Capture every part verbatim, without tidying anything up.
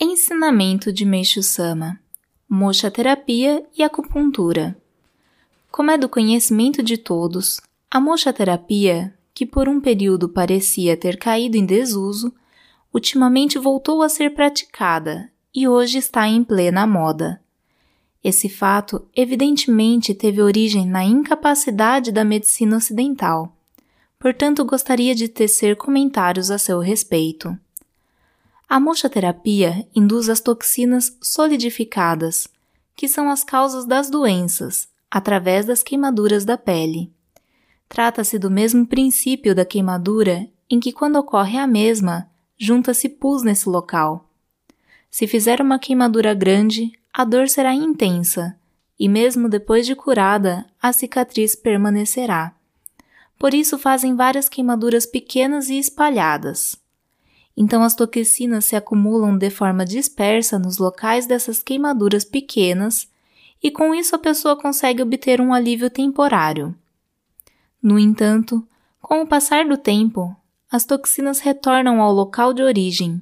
Ensinamento de Meixusama, moxaterapia e acupuntura. Como é do conhecimento de todos, a moxaterapia, que por um período parecia ter caído em desuso, ultimamente voltou a ser praticada e hoje está em plena moda. Esse fato evidentemente teve origem na incapacidade da medicina ocidental, portanto gostaria de tecer comentários a seu respeito. A moxaterapia induz as toxinas solidificadas, que são as causas das doenças, através das queimaduras da pele. Trata-se do mesmo princípio da queimadura em que, quando ocorre a mesma, junta-se pus nesse local. Se fizer uma queimadura grande, a dor será intensa, e mesmo depois de curada, a cicatriz permanecerá. Por isso fazem várias queimaduras pequenas e espalhadas. Então as toxinas se acumulam de forma dispersa nos locais dessas queimaduras pequenas e com isso a pessoa consegue obter um alívio temporário. No entanto, com o passar do tempo, as toxinas retornam ao local de origem.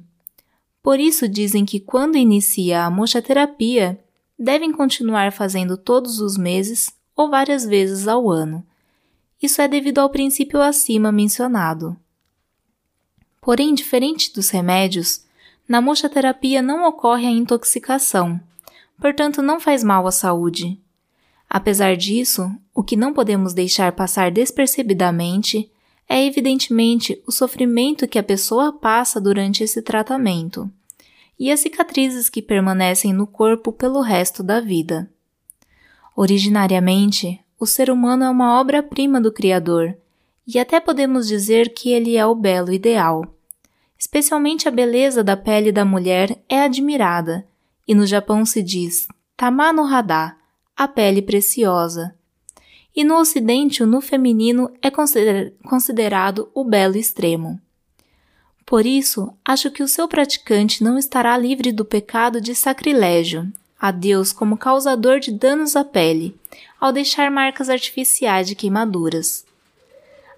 Por isso dizem que quando inicia a moxaterapia, devem continuar fazendo todos os meses ou várias vezes ao ano. Isso é devido ao princípio acima mencionado. Porém, diferente dos remédios, na moxaterapia não ocorre a intoxicação, portanto não faz mal à saúde. Apesar disso, o que não podemos deixar passar despercebidamente é evidentemente o sofrimento que a pessoa passa durante esse tratamento e as cicatrizes que permanecem no corpo pelo resto da vida. Originariamente, o ser humano é uma obra-prima do Criador e até podemos dizer que ele é o belo ideal. Especialmente a beleza da pele da mulher é admirada, e no Japão se diz Tama no Hada, a pele preciosa. E no Ocidente o nu feminino é considerado o belo extremo. Por isso, acho que o seu praticante não estará livre do pecado de sacrilégio a Deus como causador de danos à pele, ao deixar marcas artificiais de queimaduras.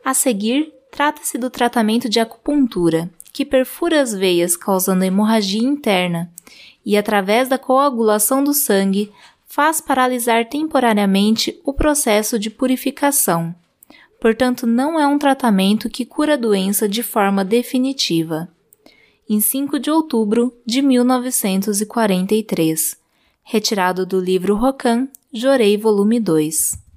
A seguir, trata-se do tratamento de acupuntura, que perfura as veias causando hemorragia interna e, através da coagulação do sangue, faz paralisar temporariamente o processo de purificação. Portanto, não é um tratamento que cura a doença de forma definitiva. Em cinco de outubro de mil novecentos e quarenta e três, retirado do livro Rocan, Jorei, volume dois.